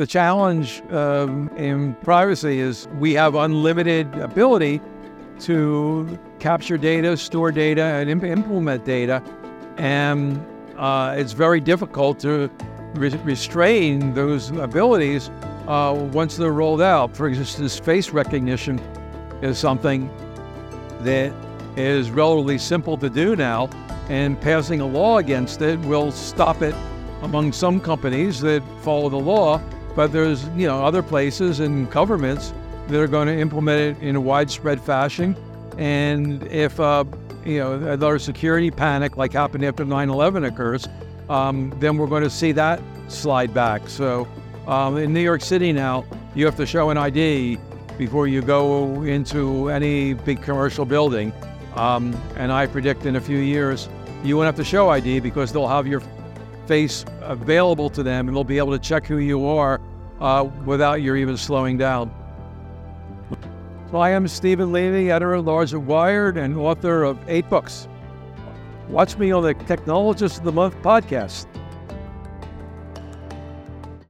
The challenge in privacy is we have unlimited ability to capture data, store data, and implement data. And it's very difficult to restrain those abilities once they're rolled out. For instance, face recognition is something that is relatively simple to do now, and passing a law against it will stop it among some companies that follow the law, but there's other places and governments that are going to implement it in a widespread fashion. And if another security panic like happened after 9/11 occurs, then we're going to see that slide back. So in New York City now, you have to show an ID before you go into any big commercial building. And I predict in a few years, you won't have to show ID because they'll have your face available to them and they'll be able to check who you are without your even slowing down. So I am Steven Levy, editor-at-large of Wired and author of 8 books. Watch me on the Technologists of the Month podcast.